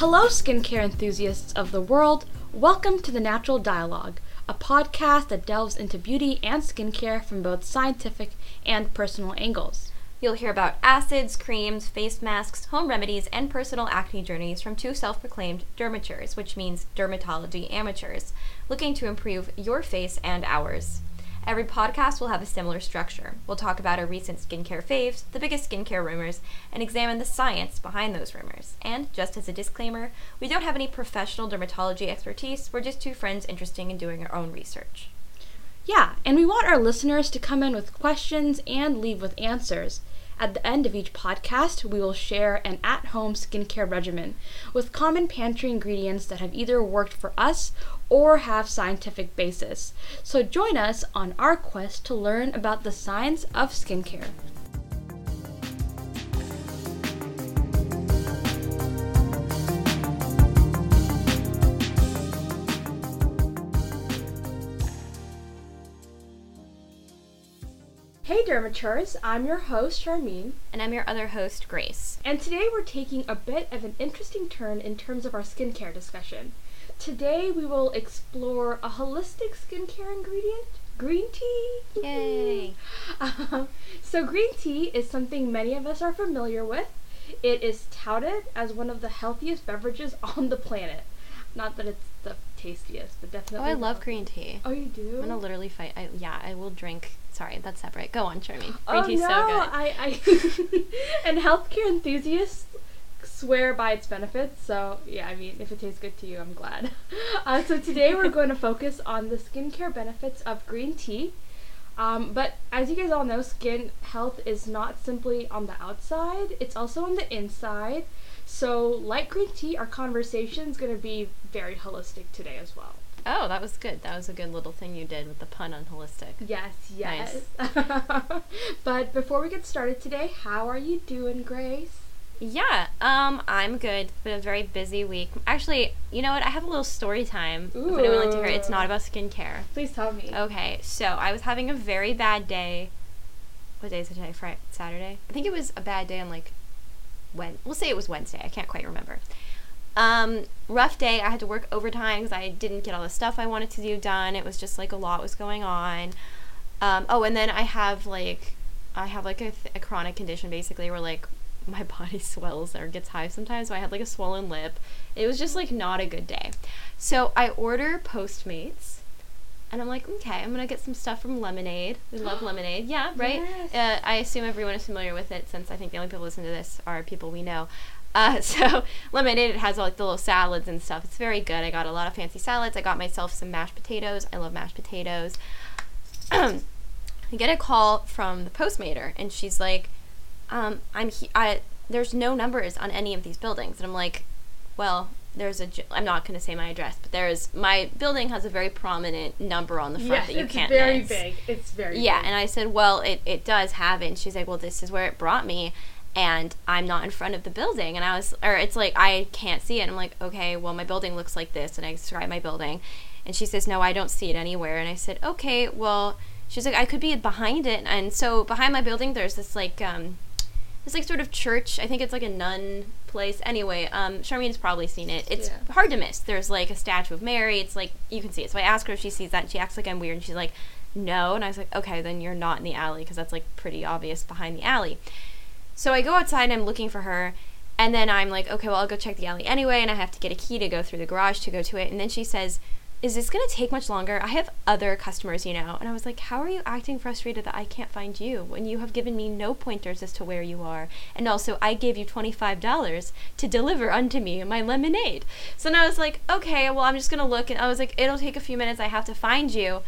Hello, skincare enthusiasts of the world. Welcome to The Natural Dialogue, a podcast that delves into beauty and skincare from both scientific and personal angles. You'll hear about acids, creams, face masks, home remedies, and personal acne journeys from two self-proclaimed dermatures, which means dermatology amateurs, looking to improve your face and ours. Every podcast will have a similar structure. We'll talk about our recent skincare faves, the biggest skincare rumors, and examine the science behind those rumors. And, just as a disclaimer, we don't have any professional dermatology expertise. We're just two friends interested in doing our own research. Yeah, and we want our listeners to come in with questions and leave with answers. At the end of each podcast, we will share an at-home skincare regimen with common pantry ingredients that have either worked for us or have scientific basis. So join us on our quest to learn about the science of skincare. Hey Dermatures, I'm your host Charmaine. And I'm your other host Grace. And today we're taking a bit of an interesting turn in terms of our skincare discussion. Today we will explore a holistic skincare ingredient, green tea. Yay! So green tea is something many of us are familiar with. It is touted as one of the healthiest beverages on the planet. Not that it's the tastiest, but definitely. Oh, I love green tea. Oh, you do? I'm gonna literally fight. I will drink. Sorry, that's separate. Go on, Charmaine. Green tea's so good. I and healthcare enthusiasts swear by its benefits, so yeah, I mean, if it tastes good to you, I'm glad. So today we're going to focus on the skincare benefits of green tea. But as you guys all know, skin health is not simply on the outside, it's also on the inside. So like green tea, our conversation's going to be very holistic today as well. Oh, that was good. That was a good little thing you did with the pun on holistic. Yes. Nice. But before we get started today, how are you doing, Grace? Yeah, I'm good. It's been a very busy week. Actually, you know what? I have a little story time. Ooh. If anyone would like to hear it. It's not about skincare. Please tell me. Okay, so I was having a very bad day. What day is it today? Friday? Saturday? I think it was a bad day on we'll say it was Wednesday. I can't quite remember. Rough day. I had to work overtime because I didn't get all the stuff I wanted to do done. It was just a lot was going on. And then I have a chronic condition basically where my body swells or gets hives sometimes, so I had a swollen lip. It was just not a good day. So I order Postmates and I'm okay, I'm gonna get some stuff from Lemonade. We love Lemonade, yeah, right? Yes. I assume everyone is familiar with it since I think the only people who listen to this are people we know. So Lemonade, it has the little salads and stuff. It's very good. I got a lot of fancy salads. I got myself some mashed potatoes. I love mashed potatoes. I get a call from the Postmater and she's there's no numbers on any of these buildings. And I'm I'm not going to say my address, but my building has a very prominent number on the front that you can't miss. It's very big. Yeah, and I said, well, it does have it. And she's well, this is where it brought me, and I'm not in front of the building. And I can't see it. And I'm okay, well, my building looks like this. And I describe my building. And she says, no, I don't see it anywhere. And I said, okay, well, she's I could be behind it. And so behind my building, there's this it's sort of church. I think it's a nun place. Anyway, Charmaine's probably seen it. It's hard to miss. There's a statue of Mary. It's you can see it. So I ask her if she sees that, and she acts like I'm weird, and she's like, no. And I was like, okay, then you're not in the alley, because that's pretty obvious behind the alley. So I go outside and I'm looking for her, and then I'm okay, well, I'll go check the alley anyway, and I have to get a key to go through the garage to go to it. And then she says, is this going to take much longer? I have other customers, you know. And I was how are you acting frustrated that I can't find you when you have given me no pointers as to where you are? And also, I gave you $25 to deliver unto me my lemonade. So now I was okay, well, I'm just going to look. And I was it'll take a few minutes. I have to find you.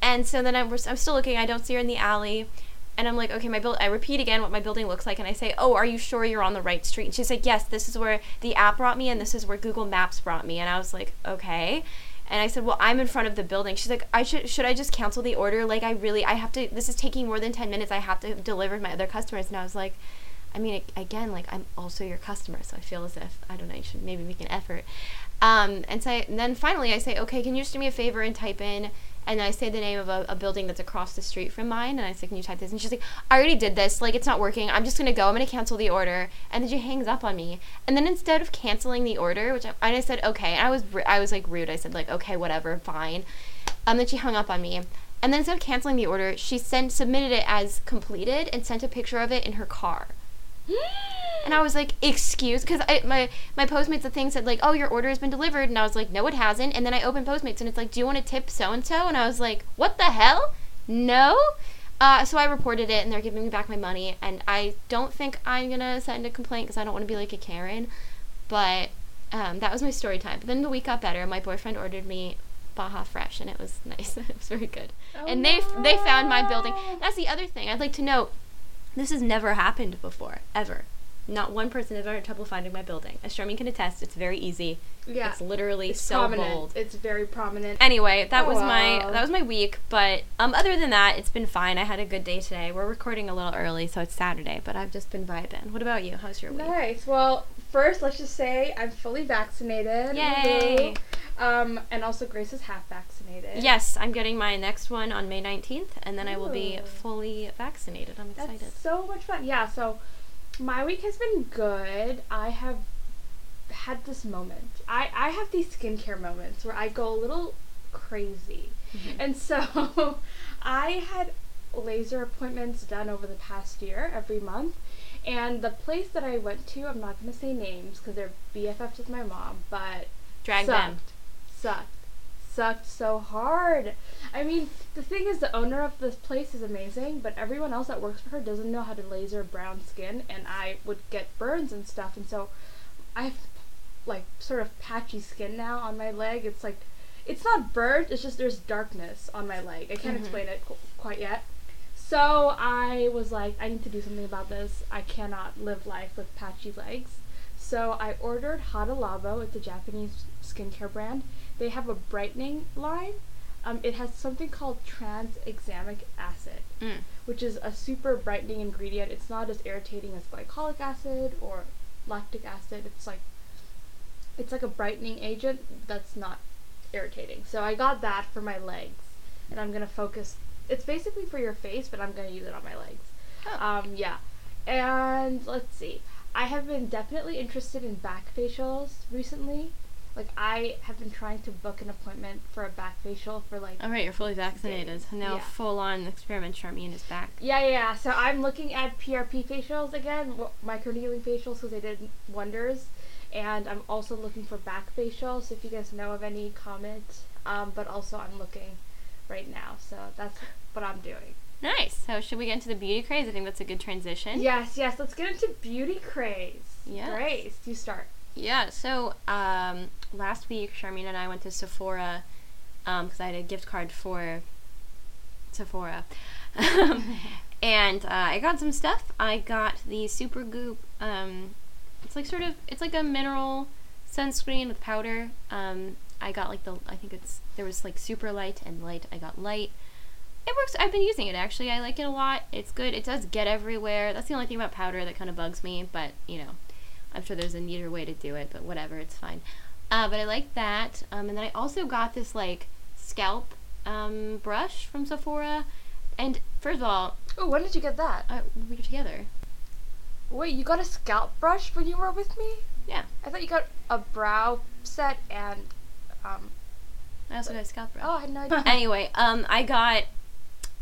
And so then I'm still looking. I don't see her in the alley. And I'm okay, I repeat again what my building looks like, and I say, oh, are you sure you're on the right street? And she's yes, this is where the app brought me, and this is where Google Maps brought me. And I was okay. And I said, well, I'm in front of the building. She's should I just cancel the order? I have to, this is taking more than 10 minutes. I have to deliver my other customers. And I was I'm also your customer. So I feel as if, I don't know, you should maybe make an effort. And then finally I say, okay, can you just do me a favor and type in And I say the name of a building that's across the street from mine, and I say, can you type this? And she's like, I already did this. Like, it's not working. I'm just going to go. I'm going to cancel the order. And then she hangs up on me. And then instead of canceling the order, which I said, okay. And I was like rude. I said, like, okay, whatever, fine. Then she hung up on me. And then instead of canceling the order, she submitted it as completed and sent a picture of it in her car. And I was like, excuse, because my Postmates, the thing said, like, oh, your order has been delivered. And I was like, no, it hasn't. And then I opened Postmates, and it's like, do you want to tip so-and-so? And I was like, what the hell? No? So I reported it, and they're giving me back my money. And I don't think I'm going to send a complaint because I don't want to be like a Karen. But that was my story time. But then the week got better. My boyfriend ordered me Baja Fresh, and it was nice. It was very good. Oh, and they found my building. That's the other thing I'd like to note. This has never happened before, ever. Not one person has ever had trouble finding my building. As Sherman can attest, it's very easy. Yeah, it's literally so bold. It's very prominent. Anyway, that was my week. But other than that, it's been fine. I had a good day today. We're recording a little early, so it's Saturday. But I've just been vibing. What about you? How's your week? Nice. Well, first, let's just say I'm fully vaccinated. Yay! And also, Grace is half vaccinated. Yes, I'm getting my next one on May 19th, and then I will be fully vaccinated. I'm excited. That's so much fun. Yeah, so my week has been good. I have had this moment. I have these skincare moments where I go a little crazy. Mm-hmm. And so I had laser appointments done over the past year, every month. And the place that I went to, I'm not going to say names because they're BFFs with my mom, but... Sucked so hard. I mean, the thing is, the owner of this place is amazing, but everyone else that works for her doesn't know how to laser brown skin, and I would get burns and stuff, and so I have, like, sort of patchy skin now on my leg. It's like, it's not burnt, it's just there's darkness on my leg. I can't explain it quite yet. So I was like, I need to do something about this. I cannot live life with patchy legs. So I ordered Hada Labo. It's a Japanese skincare brand. They have a brightening line. It has something called tranexamic acid, which is a super brightening ingredient. It's not as irritating as glycolic acid or lactic acid. It's like a brightening agent that's not irritating. So I got that for my legs, and I'm gonna focus. It's basically for your face, but I'm gonna use it on my legs. Oh. Yeah, and let's see. I have been definitely interested in back facials recently. Like, I have been trying to book an appointment for a back facial for, like... All right, you're fully vaccinated. Days. Now, yeah. Full-on experiment, Charmaine is back. Yeah. So I'm looking at PRP facials again, microneedling facials, because they did wonders. And I'm also looking for back facials, if you guys know of any comment. But also, I'm looking right now. So that's what I'm doing. Nice. So should we get into the beauty craze? I think that's a good transition. Yes. Let's get into beauty craze. Yes. Grace, you start. Yeah. So last week, Charmaine and I went to Sephora because I had a gift card for Sephora. And I got some stuff. I got the Supergoop. It's like a mineral sunscreen with powder. I got like there was like super light and light. I got light. It works. I've been using it, actually. I like it a lot. It's good. It does get everywhere. That's the only thing about powder that kind of bugs me, but, you know, I'm sure there's a neater way to do it, but whatever. It's fine. But I like that. And then I also got this, like, scalp brush from Sephora. And, first of all... Oh, when did you get that? We were together. Wait, you got a scalp brush when you were with me? Yeah. I thought you got a brow set and, I also got a scalp brush. Oh, I had no idea. Anyway, I got...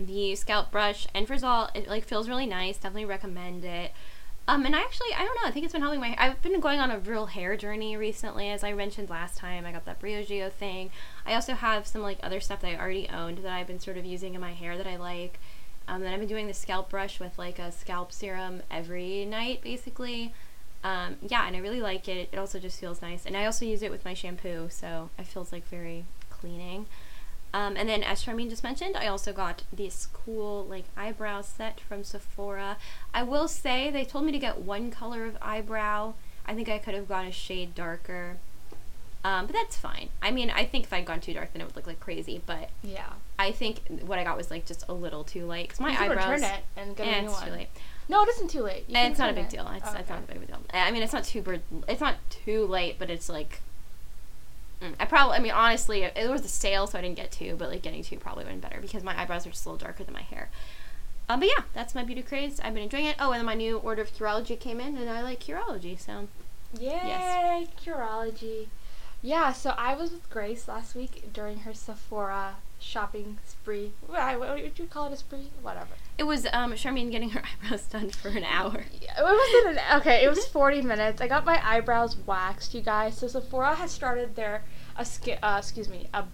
the scalp brush, and first of all, it like feels really nice. Definitely recommend it. And I think it's been helping my. I've been going on a real hair journey recently, as I mentioned last time. I got that Briogeo thing. I also have some like other stuff that I already owned that I've been sort of using in my hair that I like. And I've been doing the scalp brush with like a scalp serum every night, basically. Yeah, and I really like it. It also just feels nice, and I also use it with my shampoo, so it feels like very cleaning. And then, as Charmaine just mentioned, I also got this cool, like, eyebrow set from Sephora. I will say, they told me to get one color of eyebrow. I think I could have gone a shade darker. But that's fine. I mean, I think if I'd gone too dark, then it would look, like, crazy. But yeah, I think what I got was, like, just a little too light. Because my eyebrows... return it and get a new one. Too late. No, it isn't too late. It's not a big deal. It's not a big deal. I mean, it's not too late, but it's, like... I mean, honestly, it was a sale, so I didn't get two, but, like, getting two probably would have been better because my eyebrows are just a little darker than my hair. But, yeah, that's my beauty craze. I've been enjoying it. Oh, and then my new order of Curology came in, and I like Curology, so. Yay, yes. Curology. Yeah, so I was with Grace last week during her Sephora shopping spree. What would you call it, a spree? Whatever. It was Charmaine getting her eyebrows done for an hour. Yeah, it was 40 minutes. I got my eyebrows waxed, you guys. So Sephora has started their a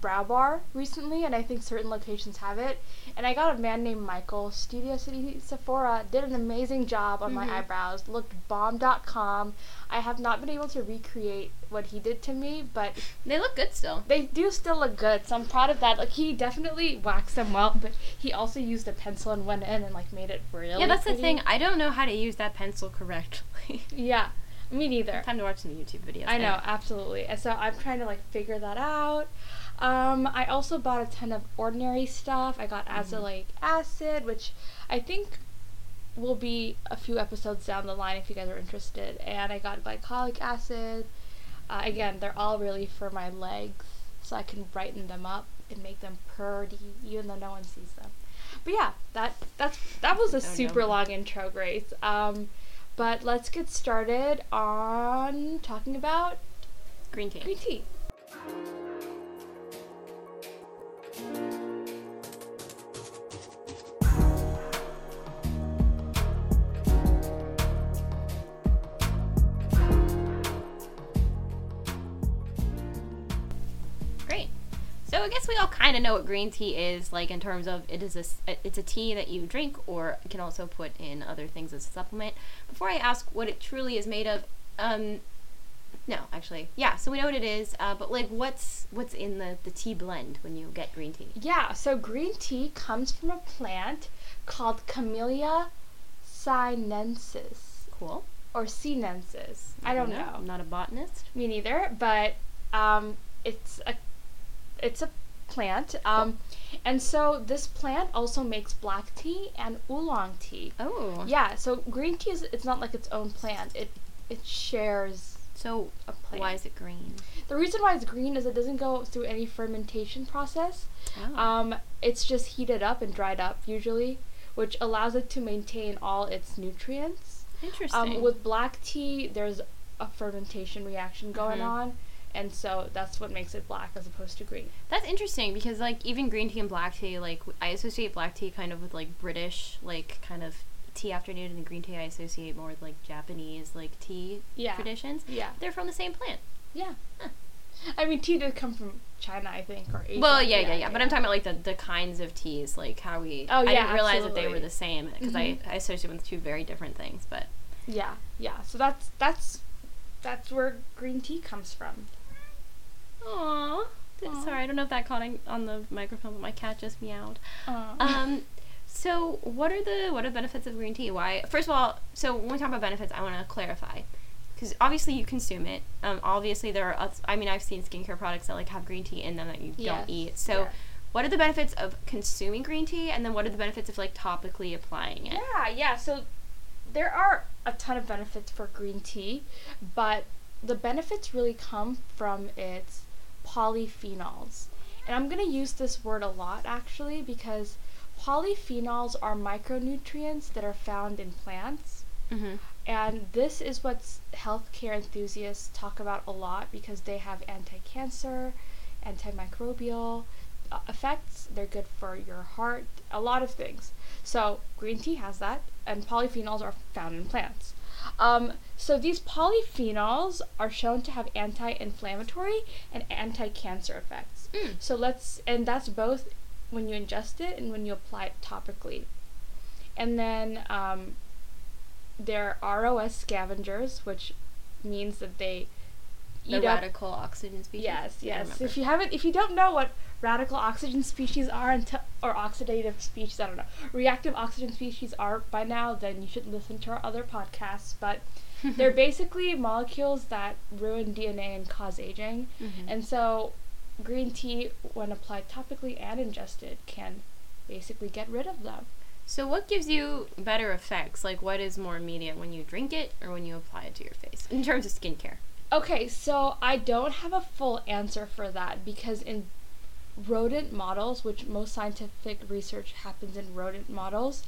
brow bar recently, and I think certain locations have it. And I got a man named Michael, Studio City Sephora, did an amazing job on my eyebrows, looked bomb.com. I have not been able to recreate what he did to me, but they look good still. They do still look good, so I'm proud of that. Like, he definitely waxed them well, but he also used a pencil and went in and, like, made it really pretty. Yeah, that's the thing. I don't know how to use that pencil correctly. Yeah. Me neither. Time to watch some YouTube videos. I know, absolutely. And so I'm trying to, like, figure that out. I also bought a ton of ordinary stuff. I got azelaic acid, which I think will be a few episodes down the line if you guys are interested. And I got glycolic acid. Again, they're all really for my legs, so I can brighten them up and make them purdy, even though no one sees them. But yeah, that was a super long intro, Grace. But let's get started on talking about green tea. Green tea. Great. So I guess we all kind of know what green tea is, like, in terms of it's a tea that you drink, or you can also put in other things as a supplement. Before I ask what it truly is made of, so we know what it is, but, like, what's in the tea blend when you get green tea? Yeah, so green tea comes from a plant called Camellia sinensis. Cool. Or sinensis. I don't know. I'm not a botanist. Me neither, but it's a plant. And so this plant also makes black tea and oolong tea. Oh. Yeah, so green tea it's not like its own plant. It shares a plant. Why is it green? The reason why it's green is it doesn't go through any fermentation process. Oh. It's just heated up and dried up usually, which allows it to maintain all its nutrients. Interesting. With black tea, there's a fermentation reaction going on. And so that's what makes it black as opposed to green. That's interesting because, like, even green tea and black tea, like, I associate black tea kind of with, like, British, like, kind of tea afternoon, and the green tea I associate more with, like, Japanese, like, tea traditions. Yeah. They're from the same plant. Yeah. Huh. I mean, tea did come from China, I think, or Asia. Well, yeah. But I'm talking about, like, the kinds of teas, like, how we... Oh, yeah, I didn't realize that they were the same because I associate them with two very different things, but... Yeah. So that's where green tea comes from. Aww. Sorry, I don't know if that caught on the microphone, but my cat just meowed. Aww. So what are the benefits of green tea? Why? First of all, so when we talk about benefits, I want to clarify, because obviously you consume it. Obviously there are. I mean, I've seen skincare products that, like, have green tea in them that you don't eat. So. Yeah. What are the benefits of consuming green tea, and then what are the benefits of, like, topically applying it? Yeah. So there are a ton of benefits for green tea, but the benefits really come from its polyphenols. And I'm going to use this word a lot, actually, because polyphenols are micronutrients that are found in plants. Mm-hmm. And this is what healthcare enthusiasts talk about a lot because they have anti-cancer, antimicrobial effects. They're good for your heart, a lot of things. So green tea has that, and polyphenols are found in plants. So these polyphenols are shown to have anti-inflammatory and anti-cancer effects. Mm. And that's both when you ingest it and when you apply it topically. And then they're ROS scavengers, which means that they eat radical oxygen species. Yes. If you don't know what radical oxygen species are, or oxidative species, I don't know, reactive oxygen species are by now, then you should listen to our other podcasts, but they're basically molecules that ruin DNA and cause aging, and so green tea, when applied topically and ingested, can basically get rid of them. So what gives you better effects? Like, what is more immediate, when you drink it or when you apply it to your face, in terms of skincare? Okay, so I don't have a full answer for that, because in rodent models, which most scientific research happens in rodent models,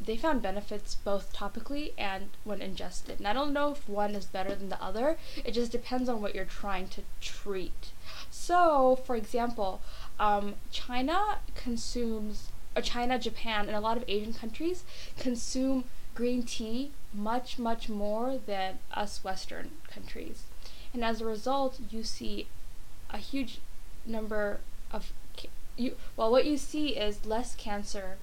they found benefits both topically and when ingested. And I don't know if one is better than the other. It just depends on what you're trying to treat. So, for example, China, Japan, and a lot of Asian countries consume green tea much more than us Western countries. And as a result, you see a huge number of what you see is less cancer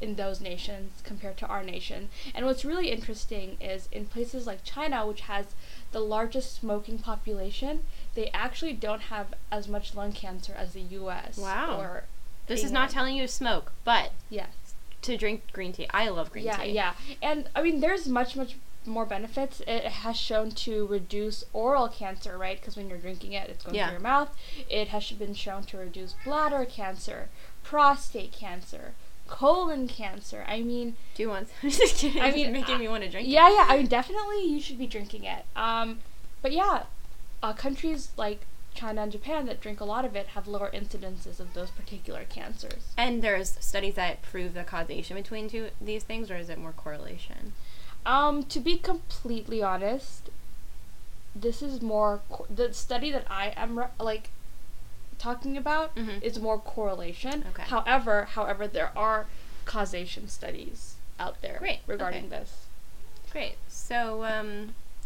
in those nations compared to our nation. And what's really interesting is in places like China, which has the largest smoking population, they actually don't have as much lung cancer as the U.S. Wow. Or this England. Is not telling you to smoke, but yes, to drink green tea. I love green tea. Yeah. And I mean, there's much more benefits. It has shown to reduce oral cancer, right? Because when you're drinking it, it's going through your mouth. It has been shown to reduce bladder cancer, prostate cancer, colon cancer. I mean, do you want? I'm just kidding. I mean, making me want to drink. Yeah, it. Yeah. I mean, definitely, you should be drinking it. But yeah, countries like China and Japan that drink a lot of it have lower incidences of those particular cancers. And there's studies that prove the causation between these things, or is it more correlation? To be completely honest, this is more the study that I am talking about is more correlation. Okay. However, there are causation studies out there regarding this. Great. So,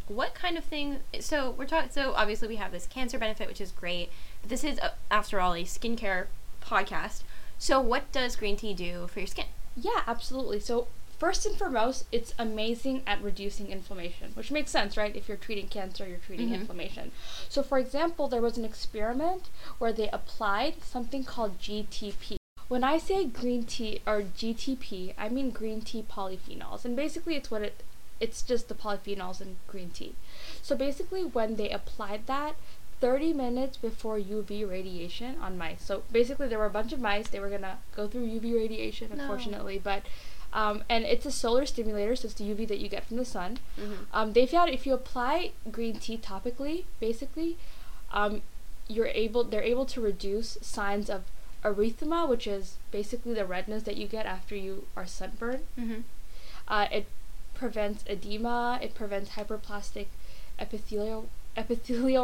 what kind of thing? So we're talking. So obviously, we have this cancer benefit, which is great. But this is, after all, a skincare podcast. So, what does green tea do for your skin? Yeah, absolutely. So, first and foremost, it's amazing at reducing inflammation, which makes sense, right? If you're treating cancer, you're treating inflammation. So, for example, there was an experiment where they applied something called GTP. When I say green tea or GTP, I mean green tea polyphenols. And basically, it's just the polyphenols in green tea. So basically, when they applied that 30 minutes before UV radiation on mice. So basically, there were a bunch of mice. They were going to go through UV radiation, unfortunately, but... and it's a solar stimulator, so it's the UV that you get from the sun. They found if you apply green tea topically, basically, they're able to reduce signs of erythema, which is basically the redness that you get after you are sunburned. It prevents edema. It prevents hyperplastic epithelial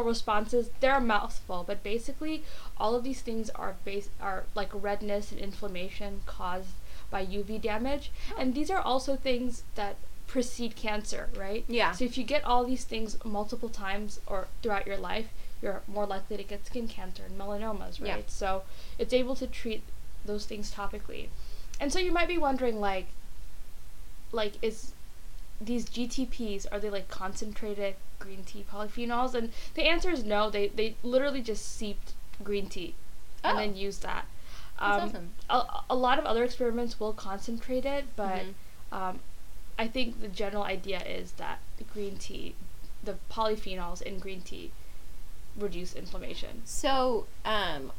responses. They're a mouthful, but basically, all of these things are like redness and inflammation caused by UV damage, and these are also things that precede cancer, right? Yeah. So if you get all these things multiple times or throughout your life, you're more likely to get skin cancer and melanomas, right? Yeah. So it's able to treat those things topically. And so you might be wondering, like is these GTPs, are they like concentrated green tea polyphenols? And the answer is no. They literally just seeped green tea and then used that. A lot of other experiments will concentrate it, but I think the general idea is that the polyphenols in green tea reduce inflammation. So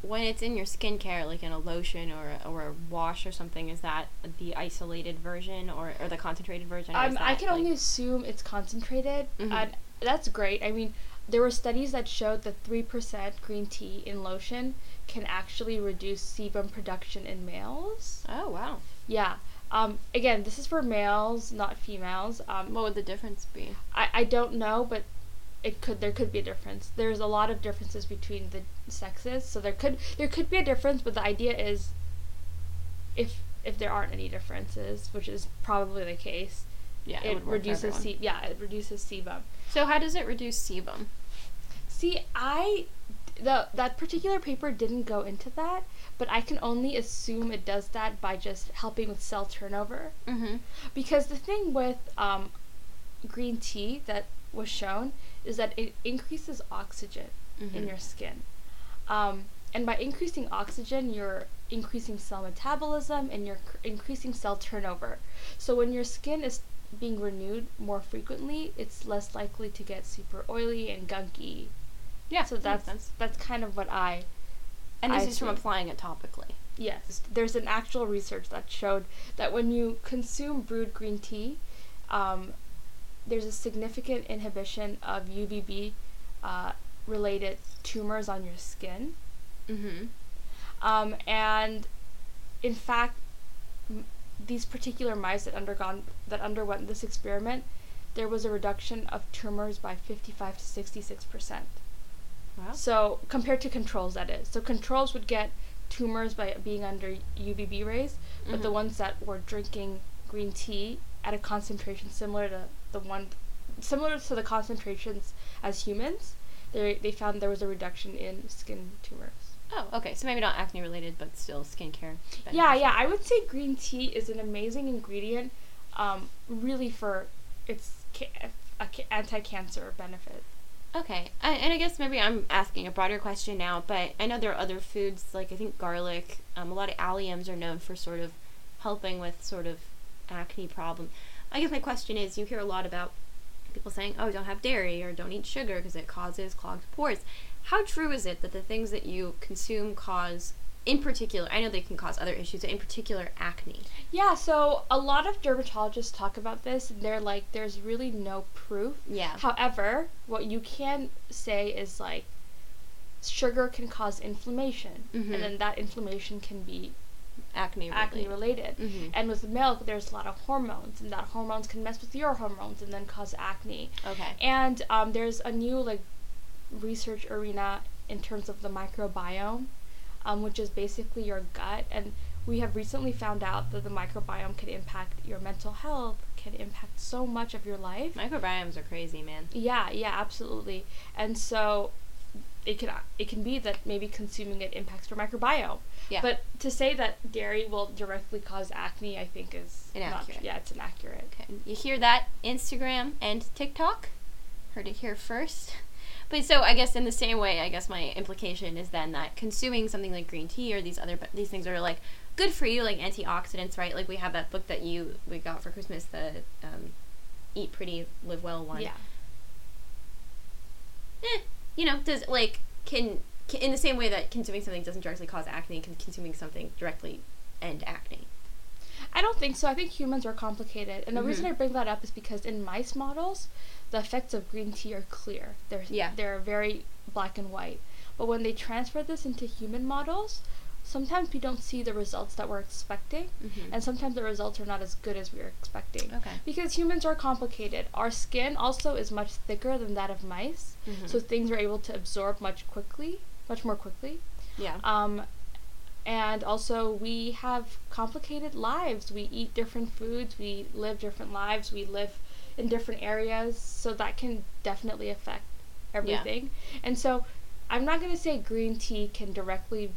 when it's in your skincare, like in a lotion or a wash or something, is that the isolated version or the concentrated version? I can only assume it's concentrated. That's great. I mean, there were studies that showed that 3% green tea in lotion can actually reduce sebum production in males. Oh, wow. Yeah. Again, this is for males, not females. What would the difference be? I don't know, but there could be a difference. There's a lot of differences between the sexes, so there could be a difference, but the idea is if there aren't any differences, which is probably the case, it reduces sebum. So how does it reduce sebum? See, that particular paper didn't go into that, but I can only assume it does that by just helping with cell turnover. Because the thing with green tea that was shown is that it increases oxygen in your skin. And by increasing oxygen, you're increasing cell metabolism and you're increasing cell turnover. So when your skin is being renewed more frequently, it's less likely to get super oily and gunky. Yeah, so that's kind of what I... And this is from applying it topically. Yes. There's an actual research that showed that when you consume brewed green tea, there's a significant inhibition of UVB related tumors on your skin. Mm-hmm. And in fact, these particular mice that underwent this experiment, there was a reduction of tumors by 55 to 66%. Wow. So compared to controls, that is. So controls would get tumors by being under UVB rays, but mm-hmm. the ones that were drinking green tea at a concentration similar to the concentrations as humans, they found there was a reduction in skin tumors. Oh, okay. So maybe not acne related, but still skincare. Yeah. I would say green tea is an amazing ingredient, really for its anti-cancer benefit. Okay. And I guess maybe I'm asking a broader question now, but I know there are other foods, like I think garlic, a lot of alliums are known for sort of helping with sort of acne problem. I guess my question is, you hear a lot about people saying, oh, don't have dairy or don't eat sugar because it causes clogged pores. How true is it that the things that you consume cause, in particular, I know they can cause other issues, but in particular acne? Yeah, so a lot of dermatologists talk about this. They're like, there's really no proof. Yeah. However, what you can say is like, sugar can cause inflammation, mm-hmm. and then that inflammation can be acne related. Mm-hmm. And with milk, there's a lot of hormones, and that hormones can mess with your hormones and then cause acne. Okay. And there's a new like research arena in terms of the microbiome, which is basically your gut, and we have recently found out that the microbiome can impact your mental health, can impact so much of your life. Microbiomes are crazy, man. Yeah, absolutely. And so it can be that maybe consuming it impacts your microbiome. Yeah. But to say that dairy will directly cause acne, I think is inaccurate. It's inaccurate. Okay. You hear that? Instagram and TikTok? Heard it here first. But so I guess in the same way, I guess my implication is then that consuming something like green tea or these things are like good for you, like antioxidants, right? Like we have that book that we got for Christmas, the Eat Pretty, Live Well one. Yeah. Does like can in the same way that consuming something doesn't directly cause acne, can consuming something directly end acne? I don't think so. I think humans are complicated. And the mm-hmm. reason I bring that up is because in mice models, the effects of green tea are clear. They're very black and white. But when they transfer this into human models, sometimes we don't see the results that we're expecting, mm-hmm. and sometimes the results are not as good as we were expecting. Okay. Because humans are complicated. Our skin also is much thicker than that of mice, mm-hmm. so things are able to absorb much more quickly. Yeah. And also, we have complicated lives. We eat different foods, we live different lives, we live in different areas, so that can definitely affect everything. Yeah. And so, I'm not going to say green tea can directly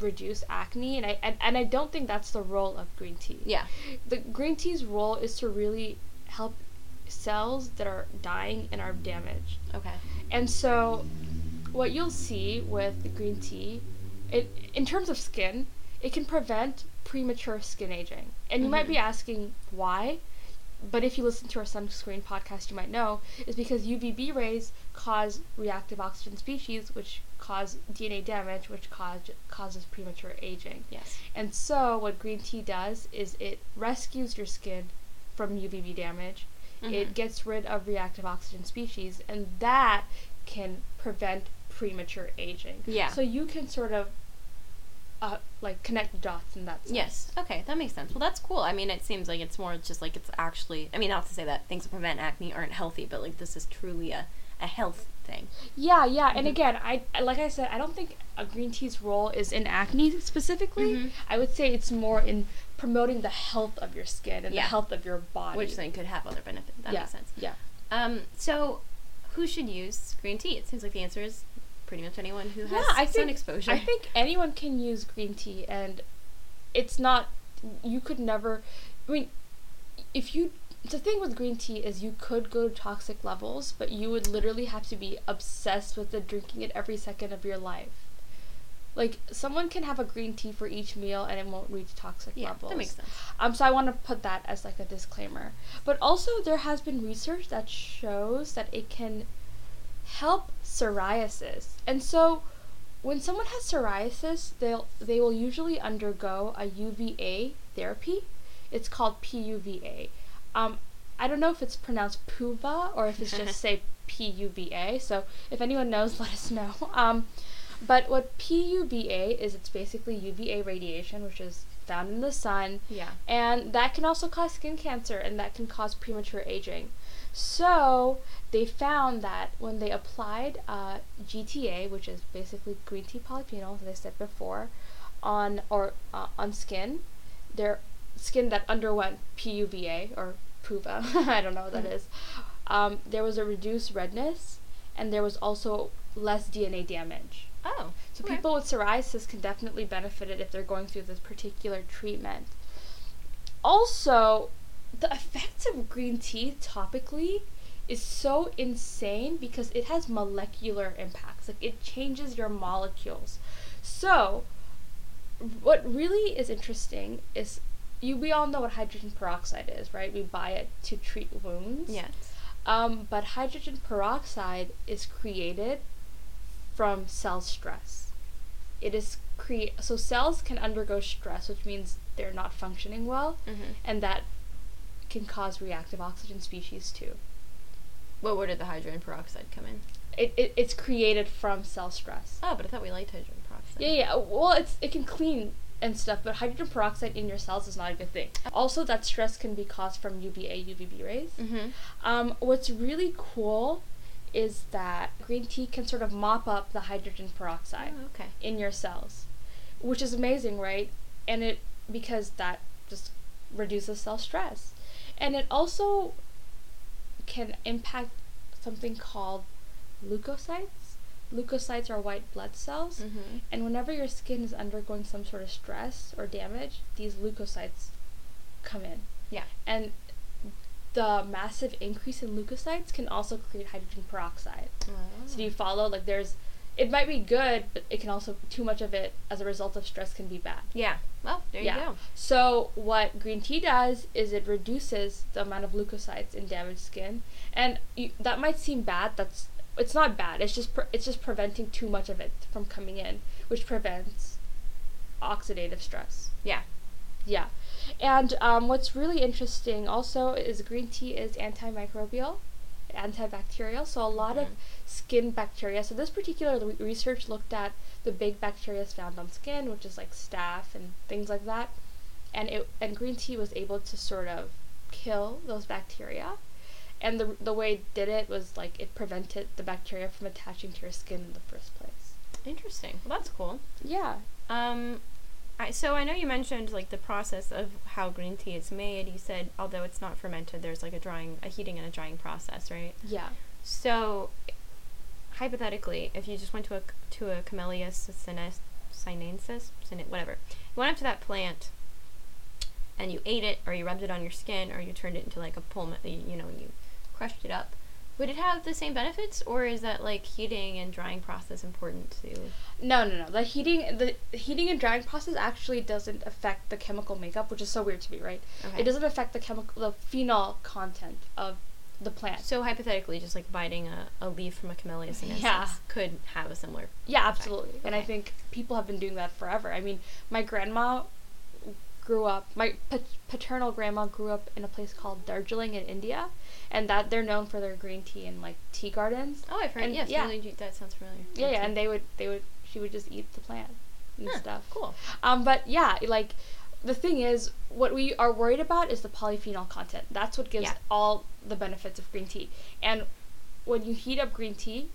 reduce acne, and I don't think that's the role of green tea. Yeah. The green tea's role is to really help cells that are dying and are damaged. Okay. And so, what you'll see with the green tea, in terms of skin, it can prevent premature skin aging. And you mm-hmm. might be asking why, but if you listen to our sunscreen podcast, you might know, is because UVB rays cause reactive oxygen species, which cause DNA damage, which causes premature aging. Yes. And so what green tea does is it rescues your skin from UVB damage. Mm-hmm. It gets rid of reactive oxygen species, and that can prevent premature aging. Yeah. So you can sort of connect the dots in that sense. Yes. Okay, that makes sense. Well, that's cool. I mean, it seems like it's more just like it's actually, I mean, not to say that things that prevent acne aren't healthy, but like this is truly a health thing. Yeah. Mm-hmm. And again, I like I said, I don't think a green tea's role is in acne specifically. Mm-hmm. I would say it's more in promoting the health of your skin and the health of your body, which then could have other benefits. That makes sense. Yeah. So who should use green tea? It seems like the answer is pretty much anyone who has sun exposure. I think anyone can use green tea, and it's not, you could never, I mean, the thing with green tea is you could go to toxic levels, but you would literally have to be obsessed with drinking it every second of your life. Like, someone can have a green tea for each meal and it won't reach toxic levels. That makes sense. So I want to put that as like a disclaimer. But also, there has been research that shows that it can help psoriasis. And so when someone has psoriasis, they will usually undergo a UVA therapy. It's called PUVA. I don't know if it's pronounced PUVA or if it's just say PUVA, so if anyone knows, let us know. But what PUVA is, it's basically UVA radiation, which is found in the sun. Yeah. And that can also cause skin cancer, and that can cause premature aging. So they found that when they applied GTA, which is basically green tea polyphenols, as I said before, on skin, their skin that underwent PUVA or PUVA, I don't know what that is, there was a reduced redness, and there was also less DNA damage. Oh, so okay. People with psoriasis can definitely benefit it if they're going through this particular treatment. Also, the effects of green tea topically is so insane because it has molecular impacts. Like, it changes your molecules. So, what really is interesting is, we all know what hydrogen peroxide is, right? We buy it to treat wounds. Yes. But hydrogen peroxide is created from cell stress. So cells can undergo stress, which means they're not functioning well, and that can cause reactive oxygen species too. Well, where did the hydrogen peroxide come in? It's created from cell stress. Oh, but I thought we liked hydrogen peroxide. Yeah. Well, it can clean and stuff, but hydrogen peroxide in your cells is not a good thing. Also, that stress can be caused from UVA, UVB rays. What's really cool is that green tea can sort of mop up the hydrogen peroxide in your cells, which is amazing, right? And because that just reduces cell stress. And it also can impact something called leukocytes. Leukocytes are white blood cells, and whenever your skin is undergoing some sort of stress or damage, these leukocytes come in. Yeah. And the massive increase in leukocytes can also create hydrogen peroxide. Oh. So do you follow? Like, it might be good, but it can also, too much of it as a result of stress can be bad. Yeah. Well, there you go. So what green tea does is it reduces the amount of leukocytes in damaged skin, and that might seem bad. It's not bad. It's just preventing too much of it from coming in, which prevents oxidative stress. Yeah. Yeah. And what's really interesting also is green tea is antimicrobial, antibacterial, so a lot of skin bacteria. So this particular research looked at the big bacteria found on skin, which is like staph and things like that, and green tea was able to sort of kill those bacteria. And the way it did it was, like, it prevented the bacteria from attaching to your skin in the first place. Interesting. Well, that's cool. Yeah. So I know you mentioned, like, the process of how green tea is made. You said, although it's not fermented, there's, like, a heating and a drying process, right? Yeah. So, hypothetically, if you just went to a Camellia sinensis, whatever, you went up to that plant and you ate it, or you rubbed it on your skin, or you turned it into, like, a pulmon, and you crushed it up, would it have the same benefits, or is that, like, heating and drying process important too? No. The heating and drying process actually doesn't affect the chemical makeup, which is so weird to me, right? Okay. It doesn't affect the phenol content of the plant. So hypothetically, just, like, biting a leaf from a Camellia sinensis could have a similar effect. Absolutely. Okay. And I think people have been doing that forever. I mean, my grandma grew up, my paternal grandma grew up in a place called Darjeeling in India, and that they're known for their green tea and, like, tea gardens. Oh, I've heard. And, yes, yeah. Really, that sounds familiar. Yeah, yeah, and she would just eat the plant and stuff. Cool. But yeah, like, the thing is, what we are worried about is the polyphenol content. That's what gives all the benefits of green tea. And when you heat up green tea,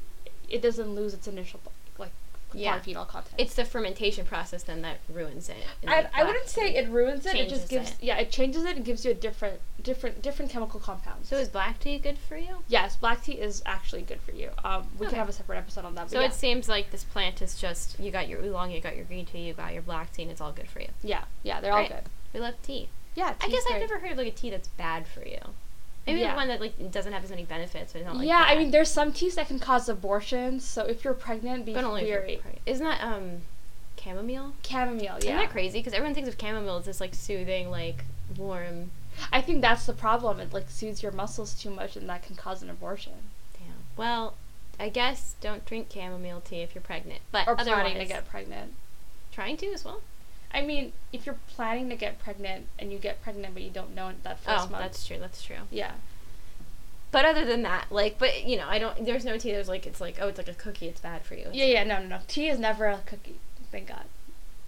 it doesn't lose its initial polyphenol content. It's the fermentation process then that ruins it. I wouldn't say it ruins it. It just gives it changes it and gives you a different chemical compound. So is black tea good for you? Yes, black tea is actually good for you. We can have a separate episode on that. So it seems like this plant is just, you got your oolong, you got your green tea, you got your black tea, and it's all good for you. Yeah, yeah, they're all good. We love tea. Yeah, I guess I've never heard of, like, a tea that's bad for you. Maybe the one that, like, doesn't have as many benefits, but it's not like bad. I mean, there's some teas that can cause abortions, so if you're pregnant, be wary. Isn't that chamomile? Chamomile, yeah. Isn't that crazy? Because everyone thinks of chamomile as this, like, soothing, like, warm. I think that's the problem. It, like, soothes your muscles too much, and that can cause an abortion. Damn. Well, I guess don't drink chamomile tea if you're pregnant. But or planning to get pregnant. Trying to as well? I mean, if you're planning to get pregnant and you get pregnant but you don't know it that first month. Oh, that's true. Yeah. But other than that, like, but, you know, I don't, there's no tea that's like, it's like, oh, it's like a cookie, it's bad for you. It's no. Tea is never a cookie, thank God.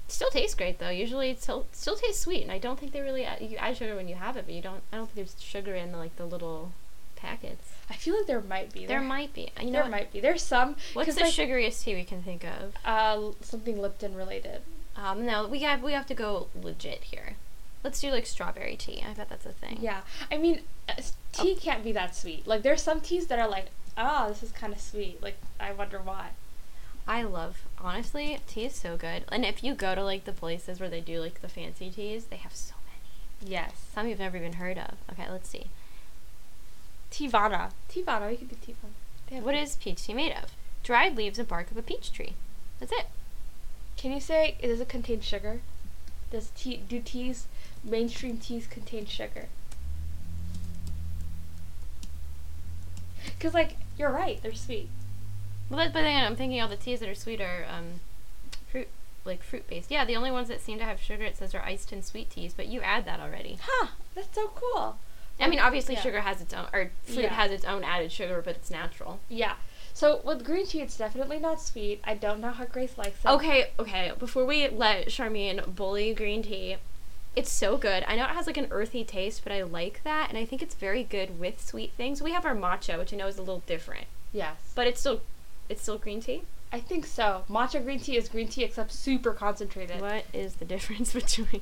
Still tastes great, though. Usually it still tastes sweet, and I don't think they really add, you add sugar when you have it, but you don't, I don't think there's sugar in, like, the little packets. I feel like there might be. There might be. There's some. What's the sugariest tea we can think of? Something Lipton related. No, we have to go legit here. Let's do, like, strawberry tea. I bet that's a thing. Yeah. I mean, tea can't be that sweet. Like, there's some teas that are like, oh, this is kind of sweet. Like, I wonder why. I love, honestly, tea is so good. And if you go to, like, the places where they do, like, the fancy teas, they have so many. Yes. Some you've never even heard of. Okay, let's see. Teavana. We could do Teavana. What is peach tea made of? Dried leaves and bark of a peach tree. That's it. Can you say, does it contain sugar? Do teas, mainstream teas, contain sugar? Because, like, you're right, they're sweet. Well, but then I'm thinking all the teas that are sweet are fruit-based. Yeah, the only ones that seem to have sugar, it says, are iced and sweet teas, but you add that already. Huh, that's so cool. I mean, obviously sugar has its own, or fruit has its own added sugar, but it's natural. Yeah. So, with green tea, it's definitely not sweet. I don't know how Grace likes it. Okay. Before we let Charmaine bully green tea, it's so good. I know it has, like, an earthy taste, but I like that, and I think it's very good with sweet things. We have our matcha, which I know is a little different. Yes. But it's still green tea? I think so. Matcha green tea is green tea, except super concentrated. What is the difference between...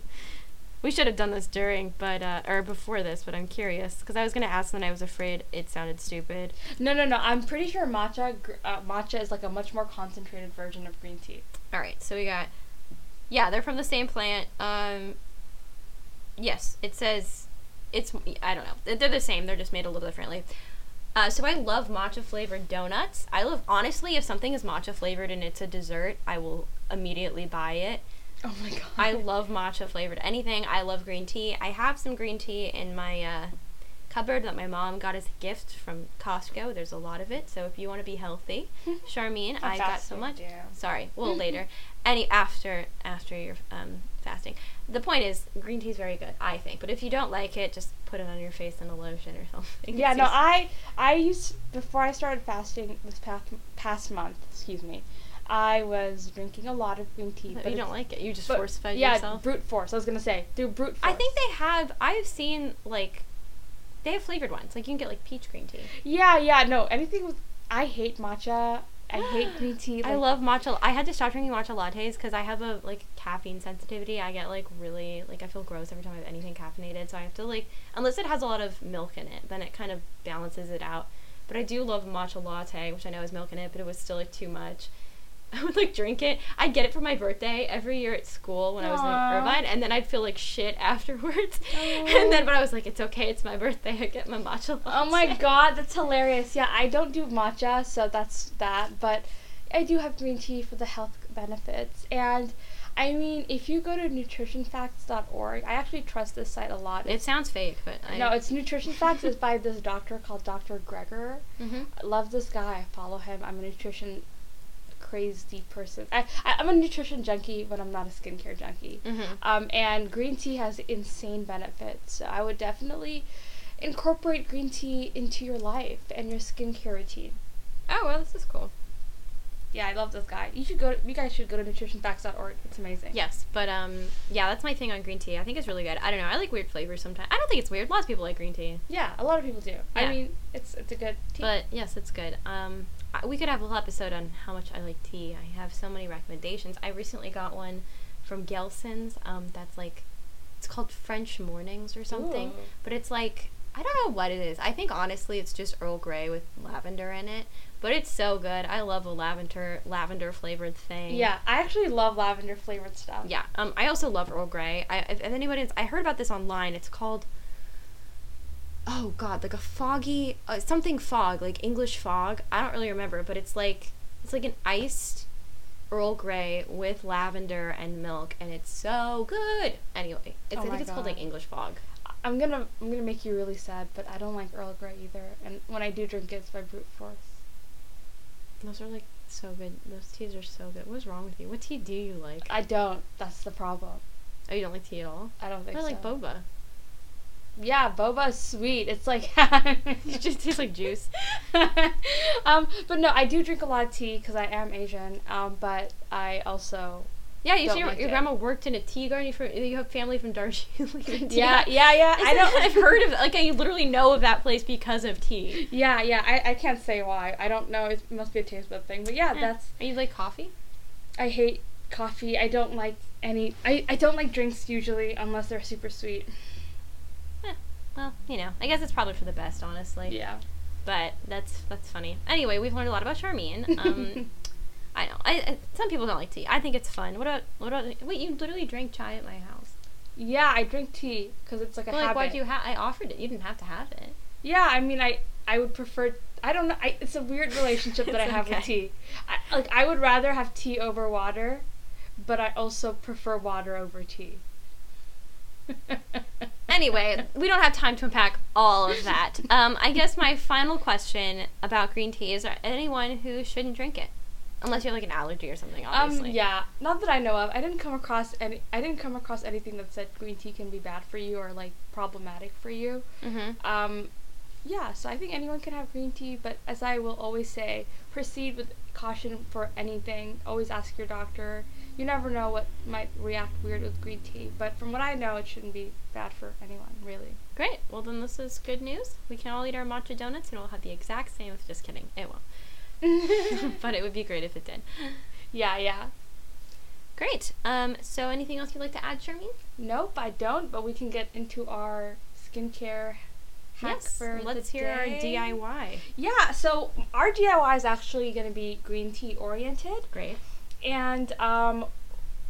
We should have done this before this, but I'm curious, because I was going to ask and I was afraid it sounded stupid. No, I'm pretty sure matcha is, like, a much more concentrated version of green tea. All right, so we got, they're from the same plant. Yes, it says, it's, I don't know, they're the same, they're just made a little differently. So I love matcha-flavored donuts. Honestly, if something is matcha-flavored and it's a dessert, I will immediately buy it. Oh my God. I love matcha flavored anything. I love green tea. I have some green tea in my cupboard that my mom got as a gift from Costco. There's a lot of it. So if you want to be healthy, Charmaine, I got so much. Yeah. Sorry. Well, later. After your fasting. The point is, green tea is very good, I think. But if you don't like it, just put it on your face in a lotion or something. Yeah, no, I used, before I started fasting this past month, I was drinking a lot of green tea. But you don't like it. You just force-fed yourself? Yeah, brute force. I was going to say, through brute force. I think they have flavored ones. Like, you can get, like, peach green tea. Yeah, no, anything with, I hate matcha. I hate green tea. Like, I love matcha. I had to stop drinking matcha lattes because I have a, like, caffeine sensitivity. I get, like, really, like, I feel gross every time I have anything caffeinated. So I have to, like, unless it has a lot of milk in it, then it kind of balances it out. But I do love matcha latte, which I know has milk in it, but it was still, like, too much. I would, like, drink it. I'd get it for my birthday every year at school when I was in Irvine, and then I'd feel like shit afterwards. And then, but I was like, it's okay, it's my birthday, I get my matcha latte. Oh my God, that's hilarious. Yeah, I don't do matcha, so that's that, but I do have green tea for the health benefits. And, I mean, if you go to nutritionfacts.org, I actually trust this site a lot. It sounds fake, but No, it's NutritionFacts. It's by this doctor called Dr. Greger. Mm-hmm. I love this guy. I follow him. I'm a nutrition crazy person. I'm a nutrition junkie, but I'm not a skincare junkie. Mm-hmm. And green tea has insane benefits. So I would definitely incorporate green tea into your life and your skincare routine. Oh, well, this is cool. Yeah, I love this guy. You guys should go to nutritionfacts.org. It's amazing. Yes, but that's my thing on green tea. I think it's really good. I don't know. I like weird flavors sometimes. I don't think it's weird. Lots of people like green tea. Yeah, a lot of people do. Yeah. I mean, it's a good tea. But yes, it's good. We could have a whole episode on how much I like tea. I have so many recommendations. I recently got one from Gelson's. That's like, it's called French Mornings or something. Ooh. But it's like, I don't know what it is. I think honestly it's just Earl Grey with lavender in it. But it's so good. I love a lavender flavored thing. Yeah, I actually love lavender flavored stuff. Yeah. I also love Earl Grey. I heard about this online. It's called, oh God, like a foggy something fog, like English fog. I don't really remember, but it's like an iced Earl Grey with lavender and milk, and it's so good. Anyway, it's called like English fog. I'm gonna make you really sad, but I don't like Earl Grey either, and when I do drink it, it's by brute force. Those are, like, so good. Those teas are so good. What's wrong with you? What tea do you like? I don't. That's the problem. Oh, you don't like tea at all? I don't think so. I like boba. yeah, boba's sweet. It's like it just tastes like juice. But no, I do drink a lot of tea because I am Asian. But I also your grandma worked in a tea garden. You have family from Darjeeling. Yeah. I've heard of, like, I literally know of that place because of tea. Yeah. I can't say why. I don't know. It must be a taste bud thing. But yeah. That's. And you like coffee? I hate coffee. I don't like any. I don't like drinks usually unless they're super sweet. Well, I guess it's probably for the best, honestly. Yeah. But that's funny. Anyway, we've learned a lot about Charmaine. I know. Some people don't like tea. I think it's fun. Wait, you literally drank chai at my house. Yeah, I drink tea because it's like a habit. Why'd you I offered it. You didn't have to have it. Yeah, I mean, I would prefer. I don't know. It's a weird relationship that I have with tea. I would rather have tea over water, but I also prefer water over tea. Anyway, we don't have time to unpack all of that. I guess my final question about green tea is: anyone who shouldn't drink it? Unless you have, an allergy or something, obviously. Yeah. Not that I know of. I didn't come across anything that said green tea can be bad for you or, problematic for you. Mm-hmm. Yeah, so I think anyone can have green tea, but as I will always say, proceed with caution for anything. Always ask your doctor. You never know what might react weird with green tea, but from what I know, it shouldn't be bad for anyone, really. Great. Well, then this is good news. We can all eat our matcha donuts, and it'll have the exact same. Just kidding. It won't. But it would be great if it did. Yeah. Great. So anything else you'd like to add, Charmaine? Nope, I don't, but we can get into our skincare hack for the day. Yes, let's hear our DIY. Yeah, so our DIY is actually going to be green tea oriented. Great. And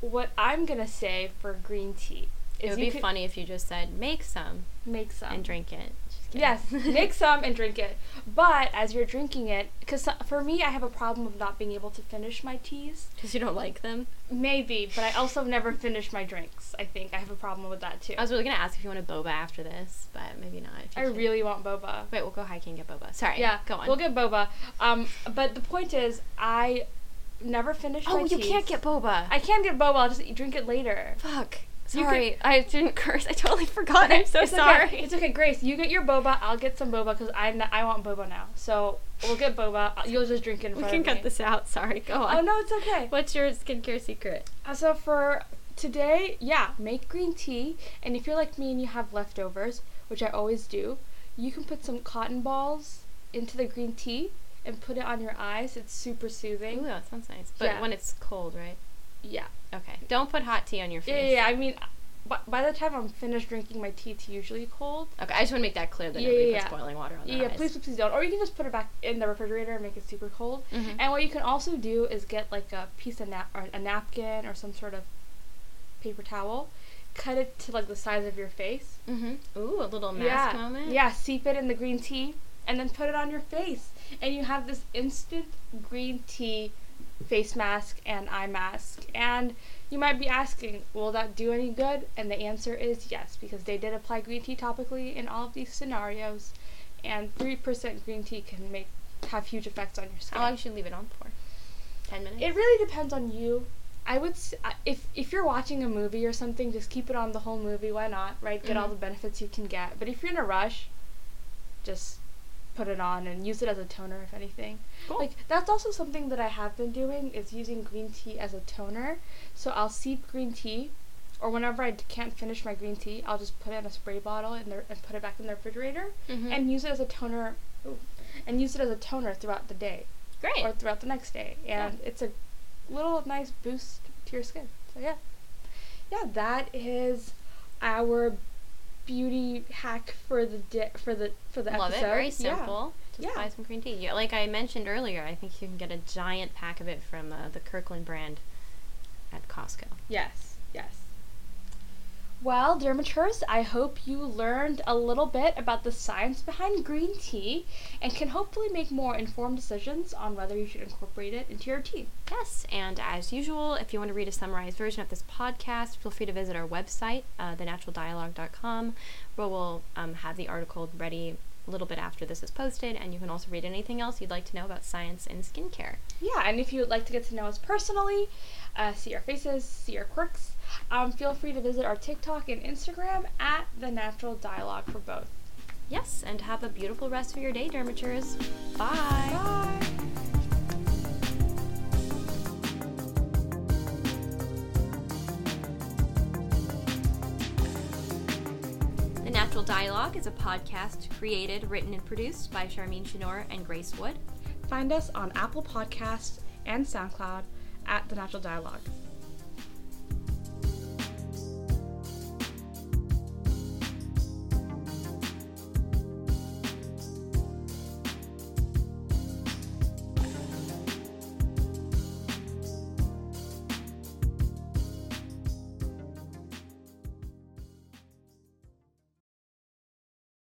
what I'm going to say for green tea is it would be funny if you just said, make some. And drink it. Yes, make some and drink it. But as you're drinking it, because for me, I have a problem of not being able to finish my teas. Because you don't like them? Maybe, but I also never finish my drinks, I think. I have a problem with that, too. I was really going to ask if you want a boba after this, but maybe not. Really want boba. Wait, we'll go hiking and get boba. Sorry, yeah, go on. We'll get boba. But the point is, I never finish my teas. Oh, you can't get boba. I can get boba. I'll just drink it later. Fuck. Sorry, I didn't curse. I totally forgot. Okay. I'm so sorry. Okay. It's okay, Grace. You get your boba. I'll get some boba because I want boba now. So we'll get boba. You'll just drink it in front of me. We can cut this out. Sorry, go on. Oh, no, it's okay. What's your skincare secret? So for today, make green tea. And if you're like me and you have leftovers, which I always do, you can put some cotton balls into the green tea and put it on your eyes. It's super soothing. Ooh, that sounds nice. But when it's cold, right? Yeah. Okay. Don't put hot tea on your face. Yeah. I mean, by the time I'm finished drinking my tea, it's usually cold. Okay. I just want to make that clear that nobody puts boiling water on their eyes. Yeah, please don't. Or you can just put it back in the refrigerator and make it super cold. Mm-hmm. And what you can also do is get a piece of a napkin or some sort of paper towel, cut it to the size of your face. Mm-hmm. Ooh, a little mask moment. Yeah, seep it in the green tea and then put it on your face. And you have this instant green tea face mask and eye mask. And you might be asking, will that do any good? And the answer is yes, because they did apply green tea topically in all of these scenarios, and 3% green tea can have huge effects on your skin. How long should you leave it on for? 10 minutes? It really depends on you. I would if you're watching a movie or something, just keep it on the whole movie. Why not, right? Get all the benefits you can get. But if you're in a rush, just put it on and use it as a toner, if anything. Cool. That's also something that I have been doing, is using green tea as a toner. So I'll seep green tea, or whenever I can't finish my green tea, I'll just put it in a spray bottle and put it back in the refrigerator, and use it as a toner, throughout the day. Great. Or throughout the next day, and it's a little nice boost to your skin. So that is our beauty hack for the episode. Love it. Very simple. Yeah. Just buy some green tea. Yeah, like I mentioned earlier, I think you can get a giant pack of it from the Kirkland brand at Costco. Yes. Well, dermaturs, I hope you learned a little bit about the science behind green tea and can hopefully make more informed decisions on whether you should incorporate it into your tea. Yes, and as usual, if you want to read a summarized version of this podcast, feel free to visit our website, thenaturaldialogue.com, where we'll have the article ready a little bit after this is posted, and you can also read anything else you'd like to know about science and skincare. Yeah, and if you would like to get to know us personally, see our faces, see our quirks. Feel free to visit our TikTok and Instagram at The Natural Dialogue for both. Yes, and have a beautiful rest of your day, Dermatures. Bye. Bye. The Natural Dialogue is a podcast created, written, and produced by Charmaine Chenor and Grace Wood. Find us on Apple Podcasts and SoundCloud at The Natural Dialogue.